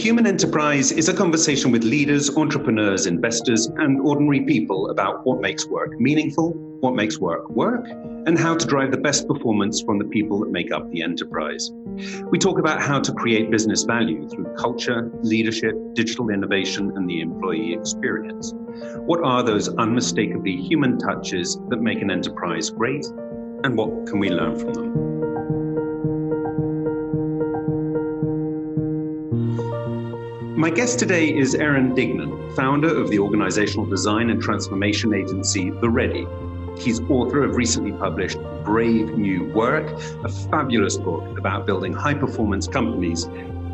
Human Enterprise is a conversation with leaders, entrepreneurs, investors, and ordinary people about what makes work meaningful, what makes work work, and how to drive the best performance from the people that make up the enterprise. We talk about how to create business value through culture, leadership, digital innovation, and the employee experience. What are those unmistakably human touches that make an enterprise great, and what can we learn from them? My guest today is Aaron Dignan, founder of the organizational design and transformation agency, The Ready. He's author of recently published Brave New Work, a fabulous book about building high-performance companies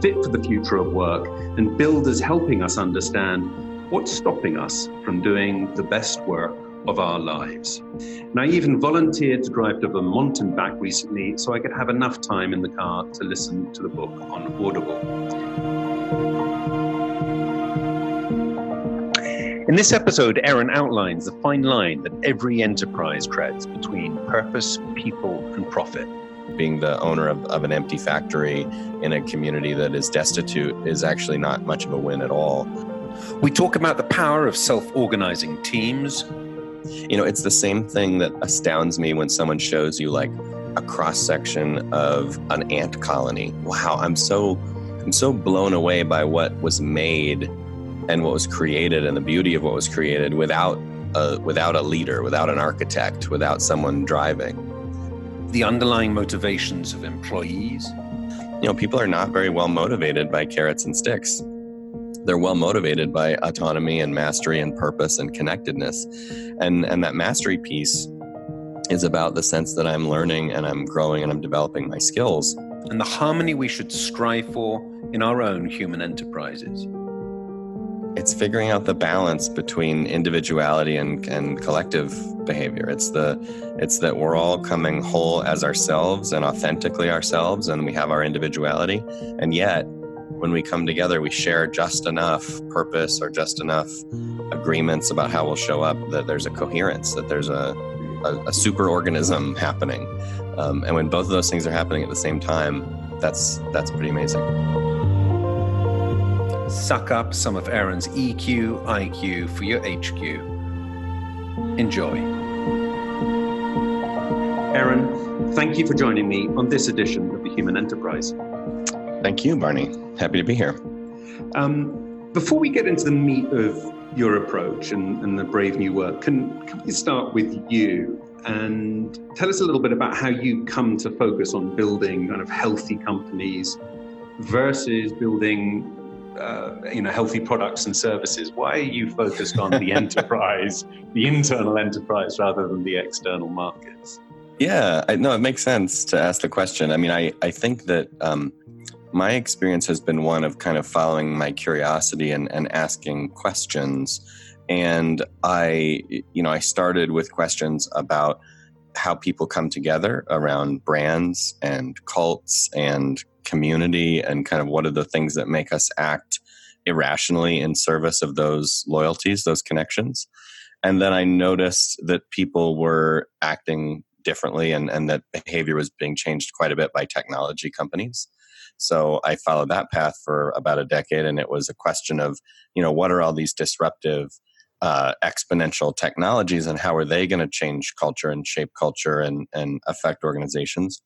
fit for the future of work and builders helping us understand what's stopping us from doing the best work of our lives. And I even volunteered to drive to Vermont and back recently so I could have enough time in the car to listen to the book on Audible. In this episode, Aaron outlines the fine line that every enterprise treads between purpose, people, and profit. Being the owner of an empty factory in a community that is destitute is actually not much of a win at all. We talk about the power of self-organizing teams. You know, it's the same thing that astounds me when someone shows you like a cross-section of an ant colony. Wow, I'm so blown away by what was made and what was created and the beauty of what was created without a leader, without an architect, without someone driving. The underlying motivations of employees. You know, people are not very well motivated by carrots and sticks. They're well motivated by autonomy and mastery and purpose and connectedness. And that mastery piece is about the sense that I'm learning and I'm growing and I'm developing my skills. And the harmony we should strive for in our own human enterprises. It's figuring out the balance between individuality and collective behavior. It's that we're all coming whole as ourselves and authentically ourselves, and we have our individuality. And yet, when we come together, we share just enough purpose or just enough agreements about how we'll show up, that there's a coherence, that there's a super organism happening. And when both of those things are happening at the same time, that's pretty amazing. Suck up some of Aaron's EQ, IQ for your HQ. Enjoy. Aaron, thank you for joining me on this edition of The Human Enterprise. Thank you, Barney. Happy to be here. Before we get into the meat of your approach and the Brave New Work, can we start with you and tell us a little bit about how you come to focus on building kind of healthy companies versus building healthy products and services? Why are you focused on the enterprise, the internal enterprise, rather than the external markets? Yeah, it makes sense to ask the question. I mean, I think that my experience has been one of kind of following my curiosity and asking questions. And I started with questions about how people come together around brands and cults and community, and kind of what are the things that make us act irrationally in service of those loyalties, those connections. And then I noticed that people were acting differently and that behavior was being changed quite a bit by technology companies. So I followed that path for about a decade, and it was a question of, you know, what are all these disruptive exponential technologies and how are they going to change culture and shape culture and affect organizations?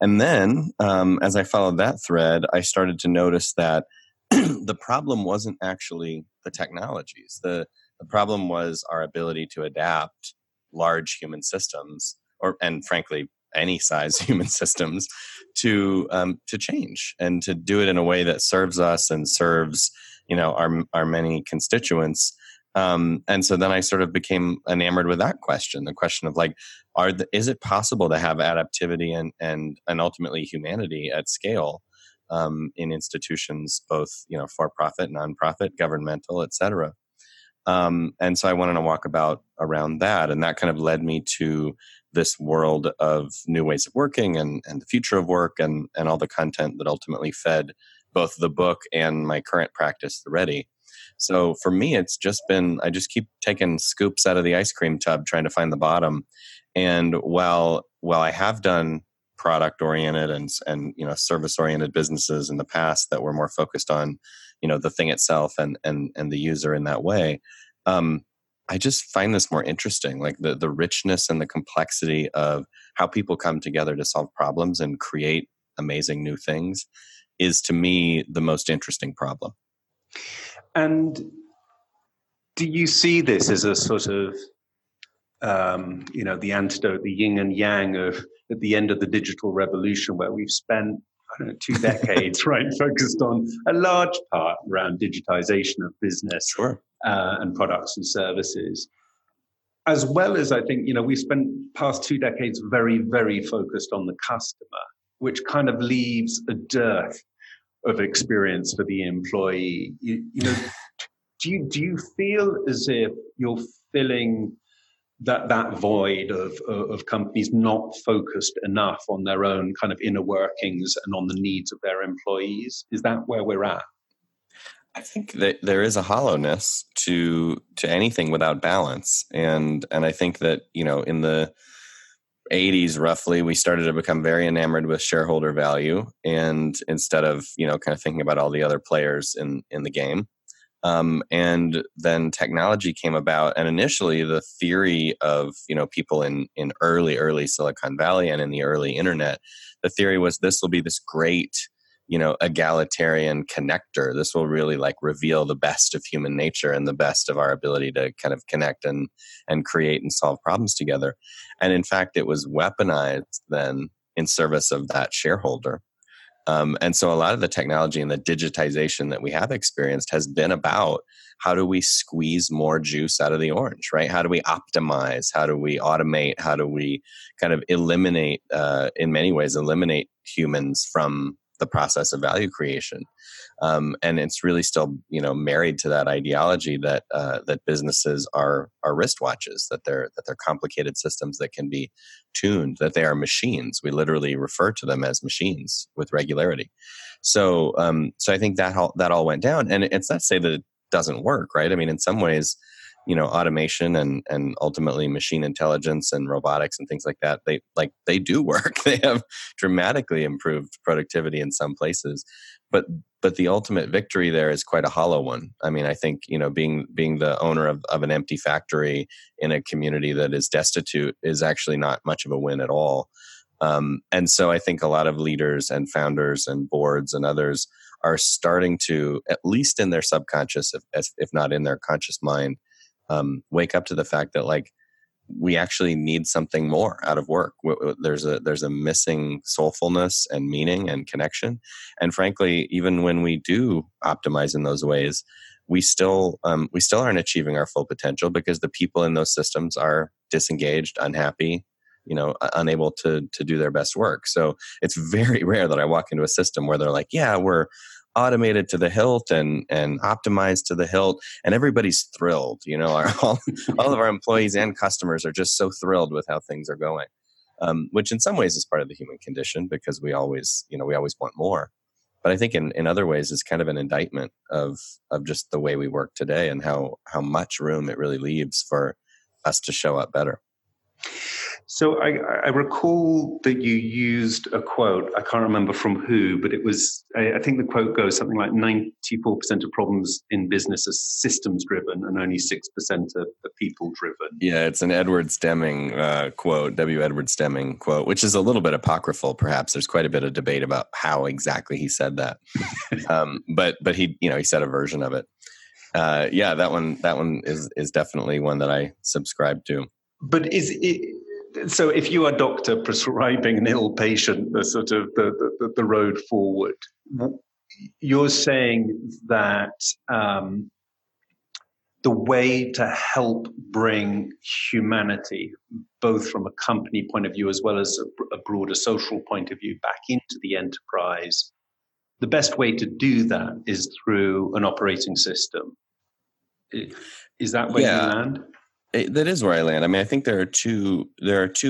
And then, as I followed that thread, I started to notice that the problem wasn't actually the technologies. The problem was our ability to adapt large human systems, and frankly, any size human systems, to change and to do it in a way that serves us and serves, you know, our many constituents. And so then I sort of became enamored with that question, the question of like, is it possible to have adaptivity and ultimately humanity at scale in institutions, both, you know, for-profit, nonprofit, governmental, et cetera. And so I went on a walkabout around that, and that kind of led me to this world of new ways of working and the future of work and all the content that ultimately fed both the book and my current practice, The Ready. So for me, it's just been, I just keep taking scoops out of the ice cream tub, trying to find the bottom. And while I have done product oriented and service oriented businesses in the past that were more focused on you know, the thing itself and the user in that way. I just find this more interesting, like the richness and the complexity of how people come together to solve problems and create amazing new things is, to me, the most interesting problem. And do you see this as a sort of, you know, the antidote, the yin and yang of at the end of the digital revolution, where we've spent, I don't know, 2 decades, right, focused on a large part around digitization of business, sure, and products and services, as well as, I think, you know, we've spent past 2 decades very, very focused on the customer, which kind of leaves a dearth of experience for the employee. You know, do you feel as if you're filling that void of companies not focused enough on their own kind of inner workings and on the needs of their employees? Is that where we're at? I think that there is a hollowness to anything without balance, and I think that, you know, in the 80s roughly, we started to become very enamored with shareholder value, and instead of, you know, kind of thinking about all the other players in the game. And then technology came about, and initially the theory of, you know, people in early Silicon Valley and in the early internet, the theory was this will be this great, you know, egalitarian connector. This will really like reveal the best of human nature and the best of our ability to kind of connect and create and solve problems together. And in fact, it was weaponized then in service of that shareholder. And so a lot of the technology and the digitization that we have experienced has been about how do we squeeze more juice out of the orange, right? How do we optimize? How do we automate? How do we kind of eliminate, in many ways, eliminate humans from the process of value creation? And it's really still, you know, married to that ideology that that businesses are wristwatches, that they're complicated systems that can be tuned, that they are machines. We literally refer to them as machines with regularity. So I think that all went down, and it's not to say that it doesn't work, right? I mean, in some ways, you know, automation and ultimately machine intelligence and robotics and things like that, they do work. They have dramatically improved productivity in some places, but the ultimate victory there is quite a hollow one. I mean, I think, you know, being the owner of an empty factory in a community that is destitute is actually not much of a win at all. And so I think a lot of leaders and founders and boards and others are starting to, at least in their subconscious, if not in their conscious mind, wake up to the fact that, like, we actually need something more out of work. There's a missing soulfulness and meaning and connection. And frankly, even when we do optimize in those ways, we still aren't achieving our full potential because the people in those systems are disengaged, unhappy, you know, unable to do their best work. So it's very rare that I walk into a system where they're like, yeah, we're automated to the hilt and optimized to the hilt, and everybody's thrilled. You know, all of our employees and customers are just so thrilled with how things are going, which in some ways is part of the human condition because we always want more. But I think in other ways it's kind of an indictment of just the way we work today and how much room it really leaves for us to show up better. So I recall that you used a quote, I can't remember from who, but it was, I think the quote goes something like 94% of problems in business are systems driven and only 6% are people driven. Yeah, it's an Edwards Deming quote, W. Edward Deming quote, which is a little bit apocryphal, perhaps. There's quite a bit of debate about how exactly he said that. But he, you know, he said a version of it. Yeah, that one is definitely one that I subscribe to. But is it? So if you are a doctor prescribing an ill patient the sort of the road forward, you're saying that the way to help bring humanity, both from a company point of view as well as a broader social point of view, back into the enterprise, the best way to do that is through an operating system. Is that where you land? That is where I land. I mean, I think there are two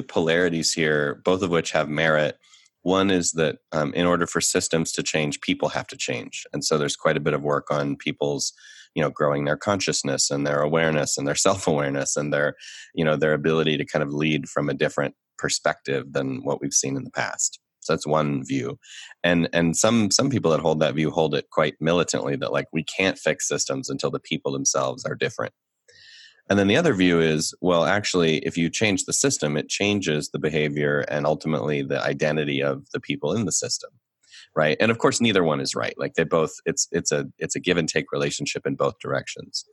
polarities here, both of which have merit. One is that in order for systems to change, people have to change, and so there's quite a bit of work on people's, you know, growing their consciousness and their awareness and their self-awareness and their, you know, their ability to kind of lead from a different perspective than what we've seen in the past. So that's one view. And some people that hold that view hold it quite militantly, that like we can't fix systems until the people themselves are different. And then the other view is, well, actually, if you change the system, it changes the behavior and ultimately the identity of the people in the system, right? And of course, neither one is right. Like they both, it's a give and take relationship in both directions.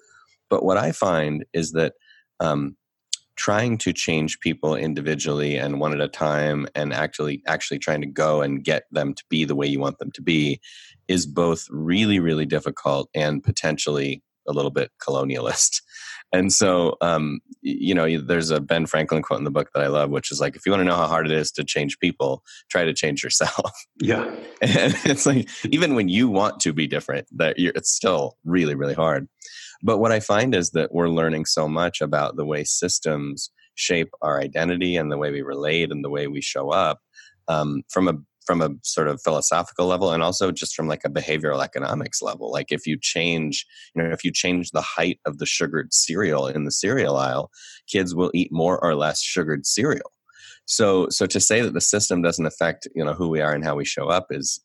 But what I find is that trying to change people individually and one at a time, and actually trying to go and get them to be the way you want them to be, is both really, really difficult and potentially a little bit colonialist. And so, there's a Ben Franklin quote in the book that I love, which is like, if you want to know how hard it is to change people, try to change yourself. Yeah. And it's like, even when you want to be different, it's still really, really hard. But what I find is that we're learning so much about the way systems shape our identity and the way we relate and the way we show up from a sort of philosophical level, and also just from like a behavioral economics level. Like if you change the height of the sugared cereal in the cereal aisle, kids will eat more or less sugared cereal. So to say that the system doesn't affect, who we are and how we show up is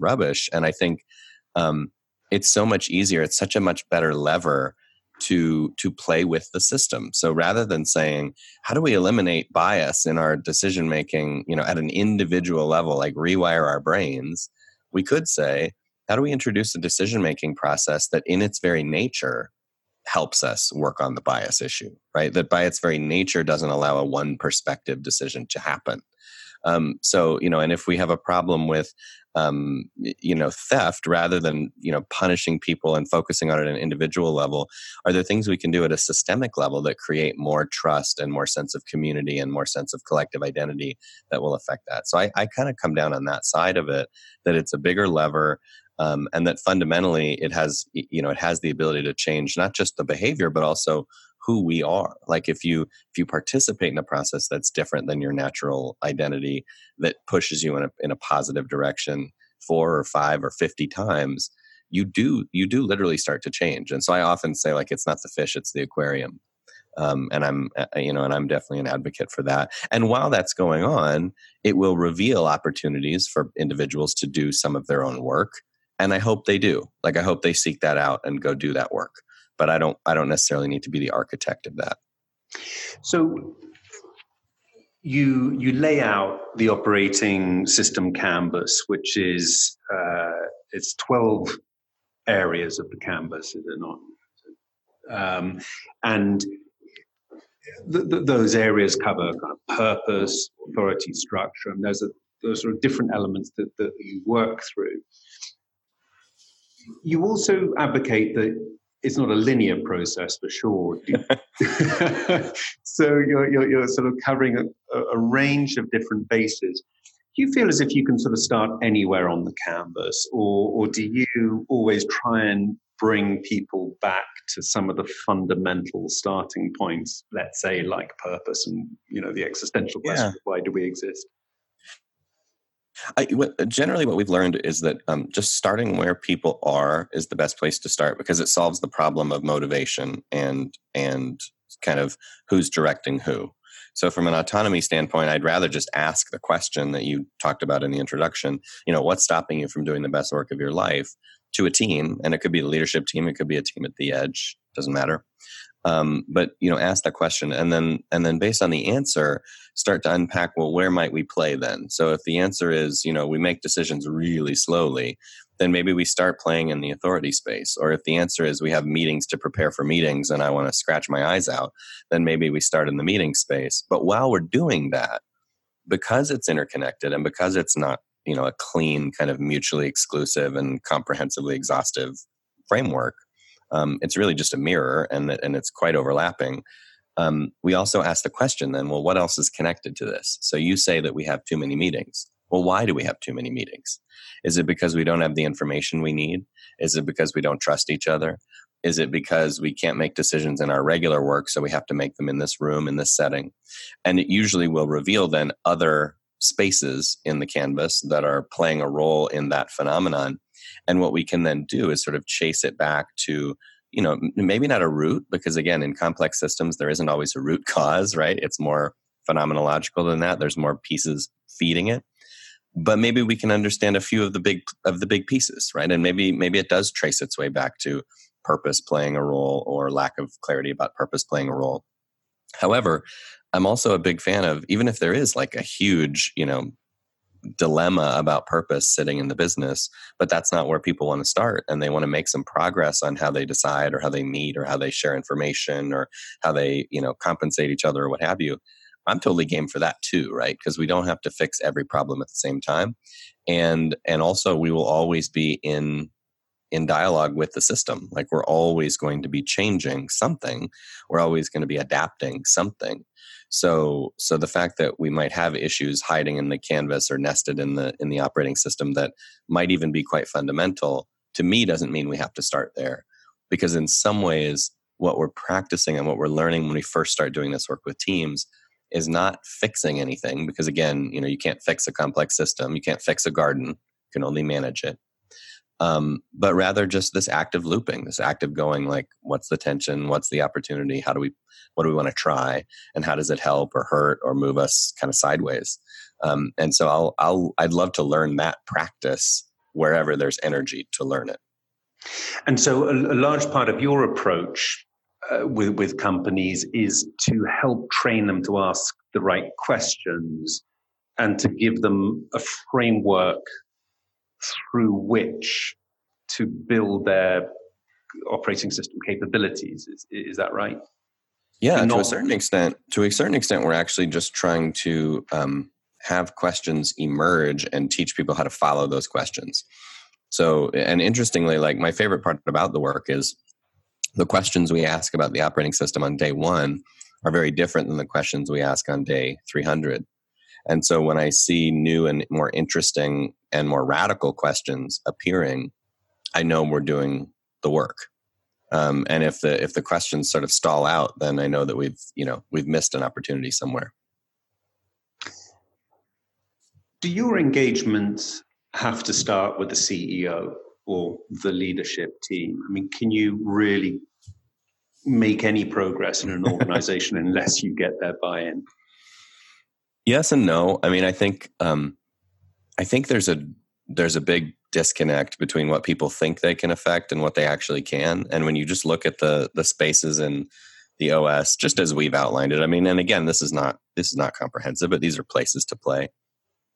rubbish. And I think, it's so much easier. It's such a much better lever to play with the system. So rather than saying, how do we eliminate bias in our decision making, at an individual level, like rewire our brains, we could say, how do we introduce a decision making process that in its very nature helps us work on the bias issue, right? That by its very nature doesn't allow a one perspective decision to happen. And if we have a problem with, theft, rather than, punishing people and focusing on it at an individual level, are there things we can do at a systemic level that create more trust and more sense of community and more sense of collective identity that will affect that? So I kind of come down on that side of it, that it's a bigger lever, and that fundamentally it has the ability to change not just the behavior, but also who we are. Like if you participate in a process that's different than your natural identity, that pushes you in a positive direction 4 or 5 or 50 times, you do literally start to change. And so I often say, like, it's not the fish, it's the aquarium. And I'm definitely an advocate for that. And while that's going on, it will reveal opportunities for individuals to do some of their own work. And I hope they do. Like, I hope they seek that out and go do that work. But I don't necessarily need to be the architect of that. So you lay out the operating system canvas, which is it's 12 areas of the canvas, is it not? And those areas cover kind of purpose, authority, structure, and those are sort of different elements that you work through. You also advocate that it's not a linear process, for sure. So you're sort of covering a range of different bases. Do you feel as if you can sort of start anywhere on the canvas, or do you always try and bring people back to some of the fundamental starting points? Let's say, like purpose and the existential question: why do we exist? Generally, what we've learned is that just starting where people are is the best place to start, because it solves the problem of motivation and kind of who's directing who. So from an autonomy standpoint, I'd rather just ask the question that you talked about in the introduction, what's stopping you from doing the best work of your life, to a team. And it could be a leadership team. It could be a team at the edge. Doesn't matter. But ask that question, and then based on the answer, start to unpack, well, where might we play then? So if the answer is, we make decisions really slowly, then maybe we start playing in the authority space. Or if the answer is we have meetings to prepare for meetings and I want to scratch my eyes out, then maybe we start in the meeting space. But while we're doing that, because it's interconnected and because it's not, a clean kind of mutually exclusive and comprehensively exhaustive framework, it's really just a mirror, and it's quite overlapping. We also ask the question then, well, what else is connected to this? So you say that we have too many meetings. Well, why do we have too many meetings? Is it because we don't have the information we need? Is it because we don't trust each other? Is it because we can't make decisions in our regular work, so we have to make them in this room, in this setting? And it usually will reveal then other spaces in the canvas that are playing a role in that phenomenon. And what we can then do is sort of chase it back to, maybe not a root, because again, in complex systems, there isn't always a root cause, right? It's more phenomenological than that. There's more pieces feeding it. but maybe we can understand a few of the big pieces, right? And maybe it does trace its way back to purpose playing a role or lack of clarity about purpose playing a role. However, I'm also a big fan of, even if there is like a huge, dilemma about purpose sitting in the business, but that's not where people want to start. And they want to make some progress on how they decide or how they meet or how they share information or how they, compensate each other or what have you. I'm totally game for that too, right? Because we don't have to fix every problem at the same time. And also we will always be in dialogue with the system. Like we're always going to be changing something. We're always going to be adapting something. So the fact that we might have issues hiding in the canvas or nested in the operating system that might even be quite fundamental, to me doesn't mean we have to start there. Because in some ways, what we're practicing and what we're learning when we first start doing this work with teams is not fixing anything, because again, you can't fix a complex system. You can't fix a garden. You can only manage it. But rather just this active looping, this active going like, what's the tension? What's the opportunity? What do we want to try? And how does it help or hurt or move us kind of sideways? And so I'd love to learn that practice wherever there's energy to learn it. And so a large part of your approach with companies is to help train them to ask the right questions and to give them a framework through which to build their operating system capabilities. Is that right? Yeah, to a certain extent, we're actually just trying to have questions emerge and teach people how to follow those questions. So, and interestingly, like my favorite part about the work is the questions we ask about the operating system on day one are very different than the questions we ask on day 300. And so when I see new and more interesting and more radical questions appearing, I know we're doing the work. And if the questions sort of stall out, then I know that we've missed an opportunity somewhere. Do your engagements have to start with the CEO or the leadership team? I mean, can you really make any progress in an organization unless you get their buy-in? Yes and no. I mean, I think there's a big disconnect between what people think they can affect and what they actually can. And when you just look at the spaces in the OS, just as we've outlined it, I mean, and again, this is not comprehensive, but these are places to play.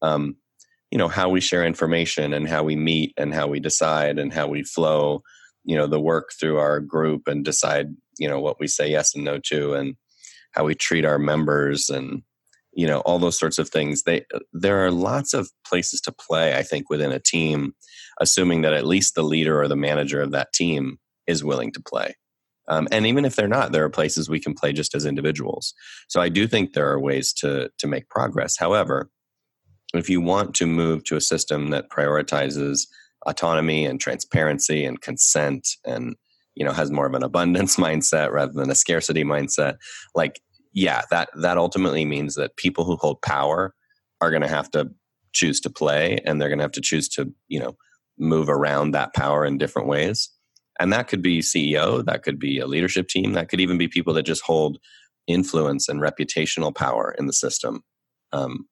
How we share information and how we meet and how we decide and how we flow, the work through our group and decide, what we say yes and no to and how we treat our members and, all those sorts of things. There are lots of places to play, I think, within a team, assuming that at least the leader or the manager of that team is willing to play. And even if they're not, there are places we can play just as individuals. So I do think there are ways to make progress. However, if you want to move to a system that prioritizes autonomy and transparency and consent and, has more of an abundance mindset rather than a scarcity mindset, like, yeah, that ultimately means that people who hold power are going to have to choose to play, and they're going to have to choose to, move around that power in different ways. And that could be CEO, that could be a leadership team, that could even be people that just hold influence and reputational power in the system,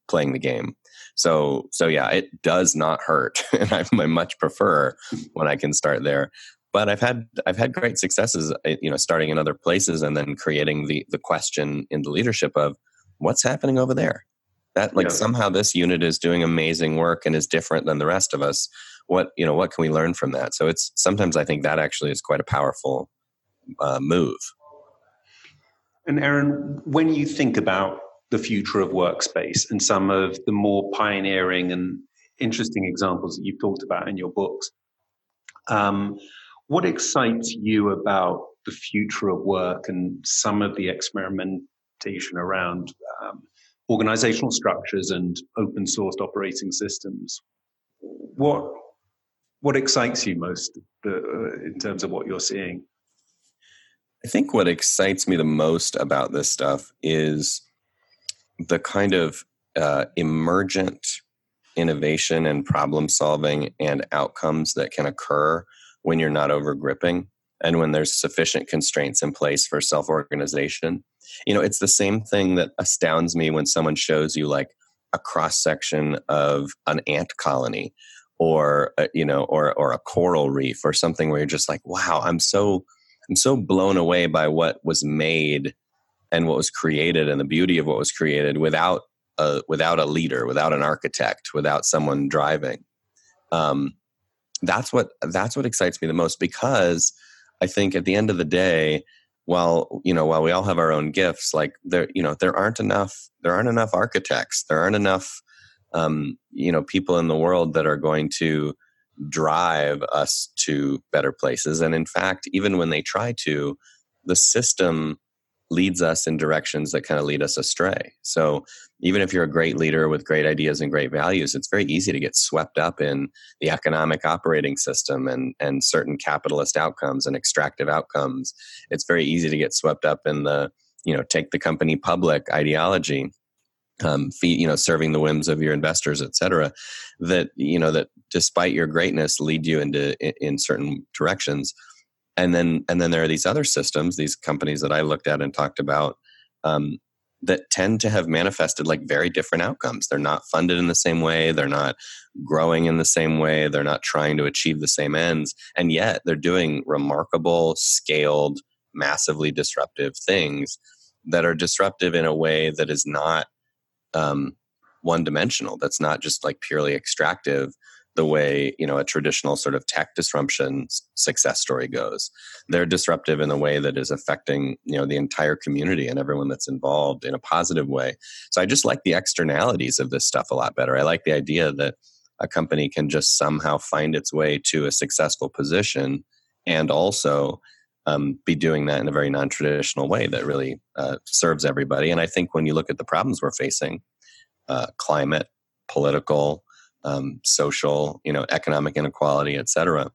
playing the game. So yeah, it does not hurt, and I much prefer when I can start there. But I've had great successes, starting in other places and then creating the question in the leadership of what's happening over there. That somehow this unit is doing amazing work and is different than the rest of us. What can we learn from that? So it's sometimes I think that actually is quite a powerful move. And Aaron, when you think about the future of workspace and some of the more pioneering and interesting examples that you've talked about in your books, what excites you about the future of work and some of the experimentation around organizational structures and open sourced operating systems? What excites you most in terms of what you're seeing? I think what excites me the most about this stuff is the kind of emergent innovation and problem solving and outcomes that can occur when you're not overgripping and when there's sufficient constraints in place for self-organization. It's the same thing that astounds me when someone shows you like a cross-section of an ant colony or, or a coral reef or something where you're just like, wow, I'm so blown away by what was made and what was created and the beauty of what was created without a leader, without an architect, without someone driving. That's what excites me the most, because I think at the end of the day, while we all have our own gifts, like there aren't enough architects, there aren't enough people in the world that are going to drive us to better places. And in fact, even when they try to, the system leads us in directions that kind of lead us astray. So even if you're a great leader with great ideas and great values, it's very easy to get swept up in the economic operating system and certain capitalist outcomes and extractive outcomes. It's very easy to get swept up in the, take the company public ideology, serving the whims of your investors, et cetera, that despite your greatness lead you in certain directions. And then there are these other systems, these companies that I looked at and talked about, that tend to have manifested like very different outcomes. They're not funded in the same way. They're not growing in the same way. They're not trying to achieve the same ends. And yet they're doing remarkable, scaled, massively disruptive things that are disruptive in a way that is not one-dimensional. That's not just like purely extractive, the way, a traditional sort of tech disruption success story goes. They're disruptive in a way that is affecting, the entire community and everyone that's involved in a positive way. So I just like the externalities of this stuff a lot better. I like the idea that a company can just somehow find its way to a successful position and also be doing that in a very non-traditional way that really serves everybody. And I think when you look at the problems we're facing, climate, political, social, economic inequality, et cetera,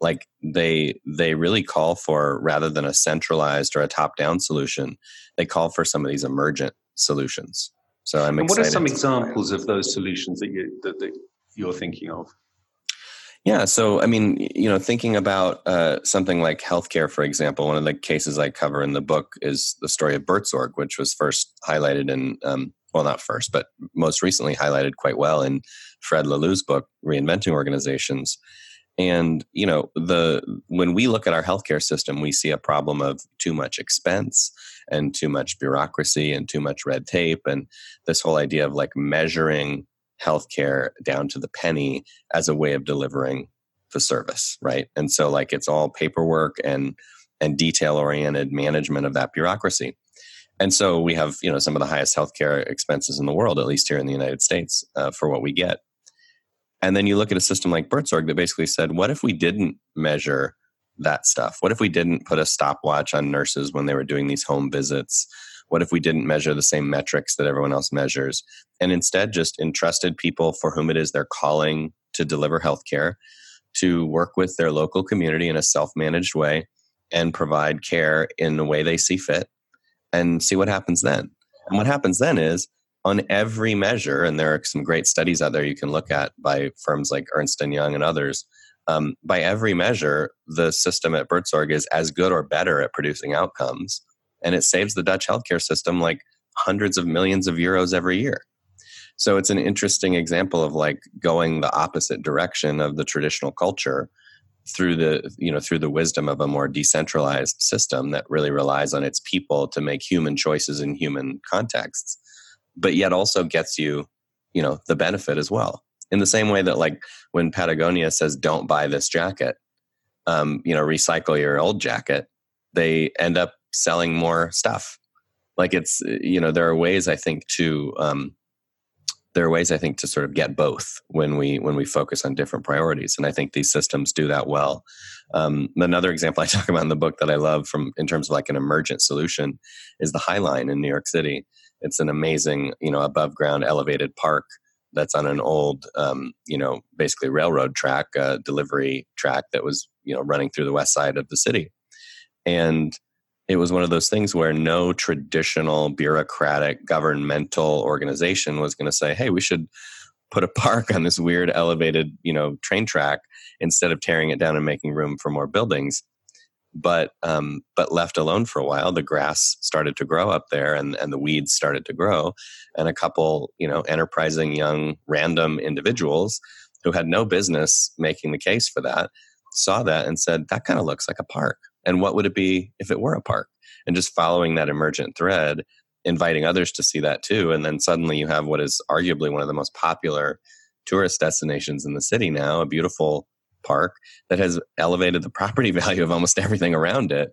like they really call for, rather than a centralized or a top-down solution, they call for some of these emergent solutions. So I'm excited. What are some examples of those solutions that you're thinking of? Yeah. So, thinking about something like healthcare, for example, one of the cases I cover in the book is the story of Buurtzorg, which was first highlighted in, not first, but most recently highlighted quite well in Fred Laloux's book, Reinventing Organizations. And, when we look at our healthcare system, we see a problem of too much expense and too much bureaucracy and too much red tape. And this whole idea of like measuring healthcare down to the penny as a way of delivering the service, right? And so like it's all paperwork and detail-oriented management of that bureaucracy. And so we have, some of the highest healthcare expenses in the world, at least here in the United States, for what we get. And then you look at a system like Buurtzorg that basically said, what if we didn't measure that stuff? What if we didn't put a stopwatch on nurses when they were doing these home visits? What if we didn't measure the same metrics that everyone else measures? And instead just entrusted people for whom it is their calling to deliver healthcare to work with their local community in a self-managed way and provide care in the way they see fit. And see what happens then. And what happens then is on every measure, and there are some great studies out there you can look at by firms like Ernst & Young and others, by every measure, the system at Buurtzorg is as good or better at producing outcomes. And it saves the Dutch healthcare system like hundreds of millions of euros every year. So it's an interesting example of like going the opposite direction of the traditional culture through the wisdom of a more decentralized system that really relies on its people to make human choices in human contexts, but yet also gets you, the benefit as well. In the same way that like when Patagonia says, don't buy this jacket, recycle your old jacket, they end up selling more stuff. Like it's, there are ways I think to, sort of get both when we focus on different priorities. And I think these systems do that well. Another example I talk about in the book that I love in terms of like an emergent solution is the High Line in New York City. It's an amazing, above ground elevated park that's on an old, basically railroad track, delivery track that was, running through the west side of the city. And it was one of those things where no traditional bureaucratic governmental organization was going to say, hey, we should put a park on this weird elevated, train track instead of tearing it down and making room for more buildings. But left alone for a while, the grass started to grow up there, and the weeds started to grow. And a couple, enterprising young random individuals who had no business making the case for that saw that and said, that kind of looks like a park. And what would it be if it were a park? And just following that emergent thread, inviting others to see that too. And then suddenly you have what is arguably one of the most popular tourist destinations in the city now, a beautiful park that has elevated the property value of almost everything around it,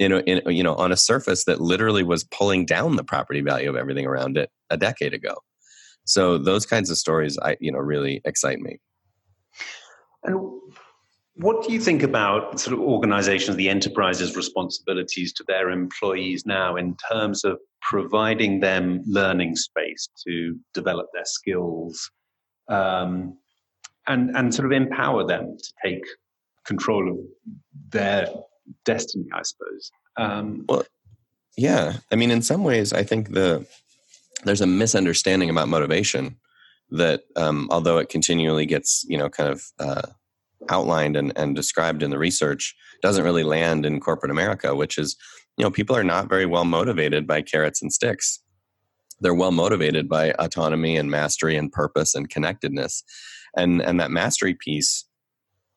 on a surface that literally was pulling down the property value of everything around it a decade ago. So those kinds of stories, really excite me. And what do you think about sort of organizations, the enterprise's responsibilities to their employees now in terms of providing them learning space to develop their skills, and sort of empower them to take control of their destiny, I suppose? In some ways, I think there's a misunderstanding about motivation that, although it continually gets, outlined and described in the research, doesn't really land in corporate America, which is, people are not very well motivated by carrots and sticks. They're well motivated by autonomy and mastery and purpose and connectedness. And that mastery piece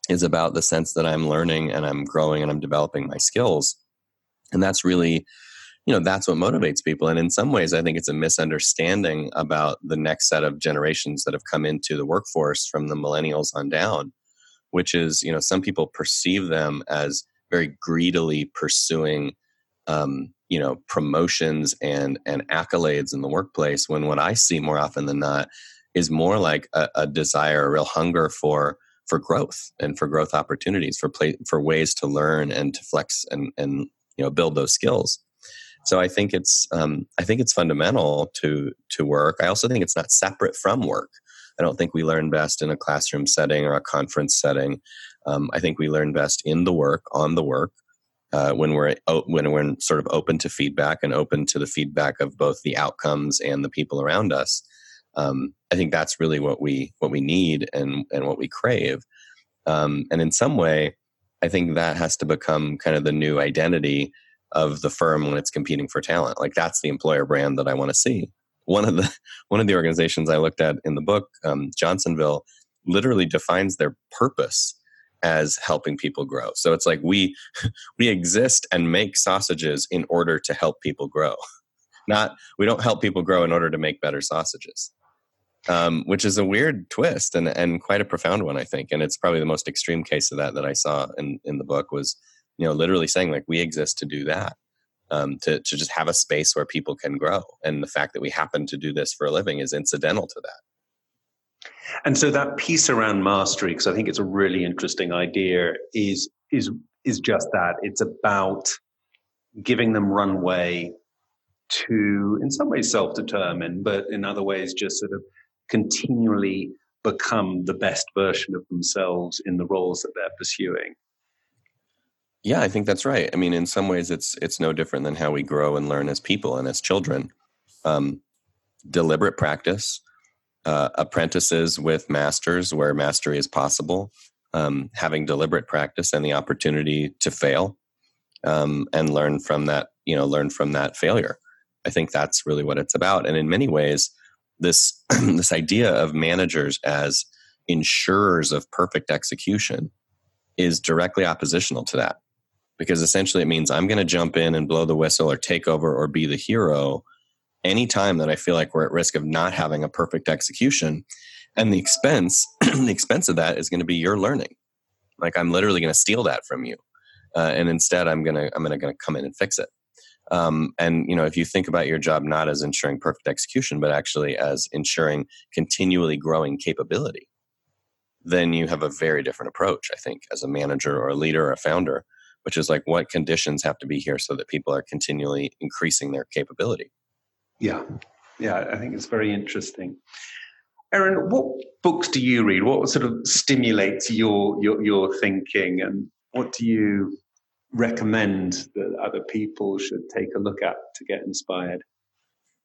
is about the sense that I'm learning and I'm growing and I'm developing my skills. And that's really, that's what motivates people. And in some ways, I think it's a misunderstanding about the next set of generations that have come into the workforce from the millennials on down, which is, some people perceive them as very greedily pursuing, promotions and accolades in the workplace, when what I see more often than not is more like a desire, a real hunger for growth and for growth opportunities, for ways to learn and to flex and build those skills. So I think it's fundamental to work. I also think it's not separate from work. I don't think we learn best in a classroom setting or a conference setting. I think we learn best in the work, on the work, when we're sort of open to feedback and open to the feedback of both the outcomes and the people around us. I think that's really what we need and what we crave. And in some way, I think that has to become kind of the new identity of the firm when it's competing for talent. Like, that's the employer brand that I want to see. One of the organizations I looked at in the book, Johnsonville, literally defines their purpose as helping people grow. So it's like we exist and make sausages in order to help people grow. We don't help people grow in order to make better sausages. Which is a weird twist and quite a profound one, I think. And it's probably the most extreme case of that I saw in the book was, literally saying like we exist to do that, to just have a space where people can grow. And the fact that we happen to do this for a living is incidental to that. And so that piece around mastery, because I think it's a really interesting idea, is just that. It's about giving them runway to, in some ways, self-determine, but in other ways, just sort of continually become the best version of themselves in the roles that they're pursuing. Yeah, I think that's right. I mean, in some ways, it's no different than how we grow and learn as people and as children. Deliberate practice, apprentices with masters where mastery is possible, having deliberate practice and the opportunity to fail, and learn from that failure. I think that's really what it's about. And in many ways, this idea of managers as insurers of perfect execution is directly oppositional to that, because essentially it means I'm going to jump in and blow the whistle or take over or be the hero anytime that I feel like we're at risk of not having a perfect execution. And the expense of that is going to be your learning. Like, I'm literally going to steal that from you. And instead I'm going to come in and fix it. If you think about your job not as ensuring perfect execution, but actually as ensuring continually growing capability, then you have a very different approach, I think, as a manager or a leader or a founder, which is like, what conditions have to be here so that people are continually increasing their capability? Yeah. Yeah, I think it's very interesting. Aaron, what books do you read? What sort of stimulates your thinking, and what do you recommend that other people should take a look at to get inspired?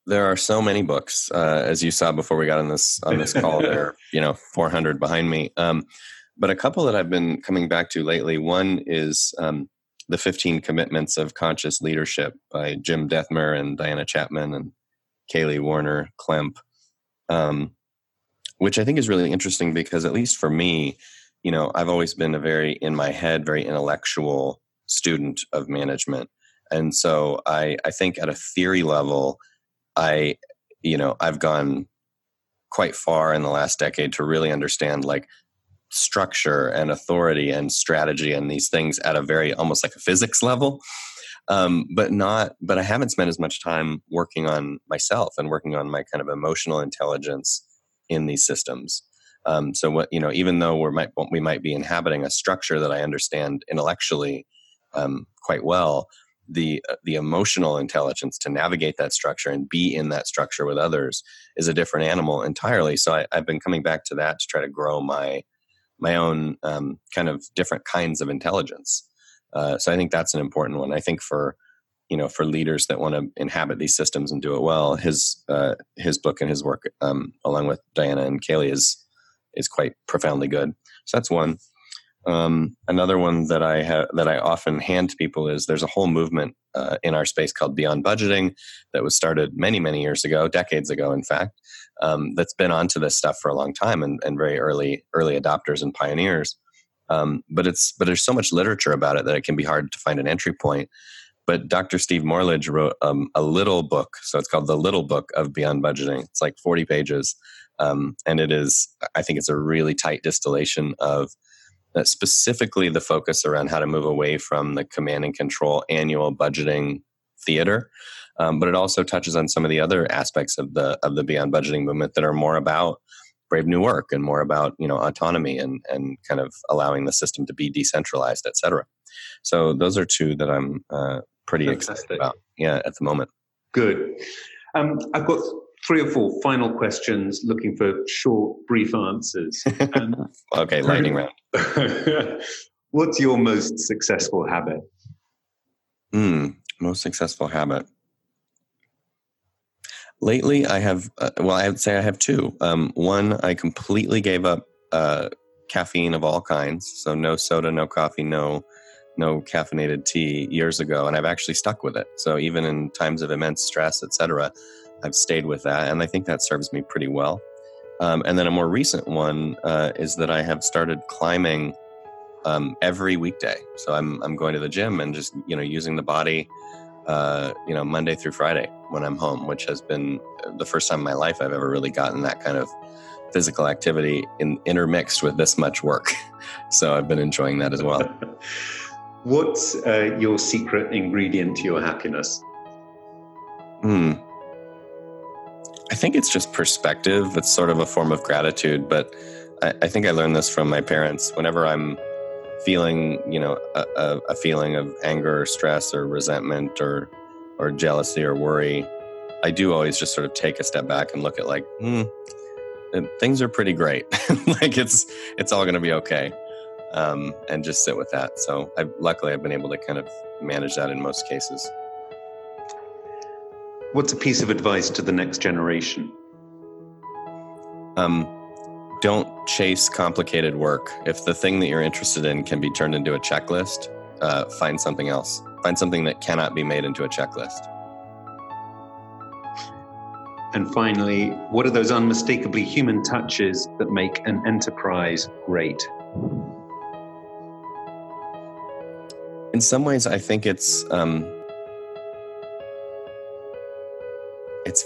There are so many books, as you saw before we got on this call. There are, 400 behind me. But a couple that I've been coming back to lately. One is The 15 Commitments of Conscious Leadership by Jim Dethmer and Diana Chapman and Kaylee Warner-Klemp, which I think is really interesting because, at least for me, you know, I've always been a very in my head, very intellectual student of management. And so I think at a theory level, I've gone quite far in the last decade to really understand like structure and authority and strategy and these things at a very, almost like a physics level. But I haven't spent as much time working on myself and working on my kind of emotional intelligence in these systems. So what, you know, even though we might be inhabiting a structure that I understand intellectually quite well, the emotional intelligence to navigate that structure and be in that structure with others is a different animal entirely. So I've been coming back to that to try to grow my own kind of different kinds of intelligence. So I think that's an important one. I think for leaders that want to inhabit these systems and do it well, his book and his work along with Diana and Kaylee is quite profoundly good. So that's one. Another one that I often hand to people is there's a whole movement in our space called Beyond Budgeting that was started many, many years ago, decades ago, in fact, that's been onto this stuff for a long time and very early adopters and pioneers. But there's so much literature about it that it can be hard to find an entry point. But Dr. Steve Morlidge wrote a little book, so it's called The Little Book of Beyond Budgeting. It's like 40 pages, and I think it's a really tight distillation of specifically the focus around how to move away from the command and control annual budgeting theater. But it also touches on some of the other aspects of the Beyond Budgeting movement that are more about Brave New Work and more about, you know, autonomy and kind of allowing the system to be decentralized, et cetera. So those are two that I'm pretty excited about. Yeah, at the moment. Good. I've got three or four final questions, looking for short, brief answers. Okay, lightning round. What's your most successful habit? Most successful habit. Lately, I have, I would say I have two. One, I completely gave up caffeine of all kinds. So no soda, no coffee, no caffeinated tea years ago. And I've actually stuck with it. So even in times of immense stress, et cetera, I've stayed with that, and I think that serves me pretty well. And then a more recent one is that I have started climbing every weekday. So I'm going to the gym and just, you know, using the body, Monday through Friday when I'm home, which has been the first time in my life I've ever really gotten that kind of physical activity intermixed with this much work. So I've been enjoying that as well. What's your secret ingredient to your happiness? I think it's just perspective. It's sort of a form of gratitude, but I think I learned this from my parents. Whenever I'm feeling, you know, a feeling of anger or stress or resentment or jealousy or worry, I do always just sort of take a step back and look at like, things are pretty great. Like it's all going to be okay. And just sit with that. So I've been able to kind of manage that in most cases. What's a piece of advice to the next generation? Don't chase complicated work. If the thing that you're interested in can be turned into a checklist, find something else. Find something that cannot be made into a checklist. And finally, what are those unmistakably human touches that make an enterprise great? In some ways, I think it's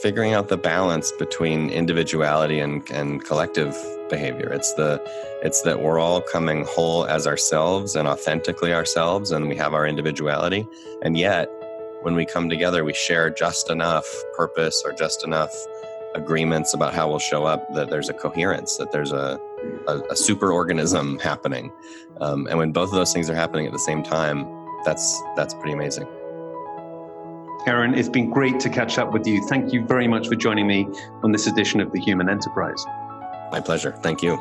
figuring out the balance between individuality and collective behavior. It's that we're all coming whole as ourselves and authentically ourselves, and we have our individuality. And yet, when we come together, we share just enough purpose or just enough agreements about how we'll show up, that there's a coherence, that there's a super organism happening. And when both of those things are happening at the same time, that's pretty amazing. Aaron, it's been great to catch up with you. Thank you very much for joining me on this edition of The Human Enterprise. My pleasure. Thank you.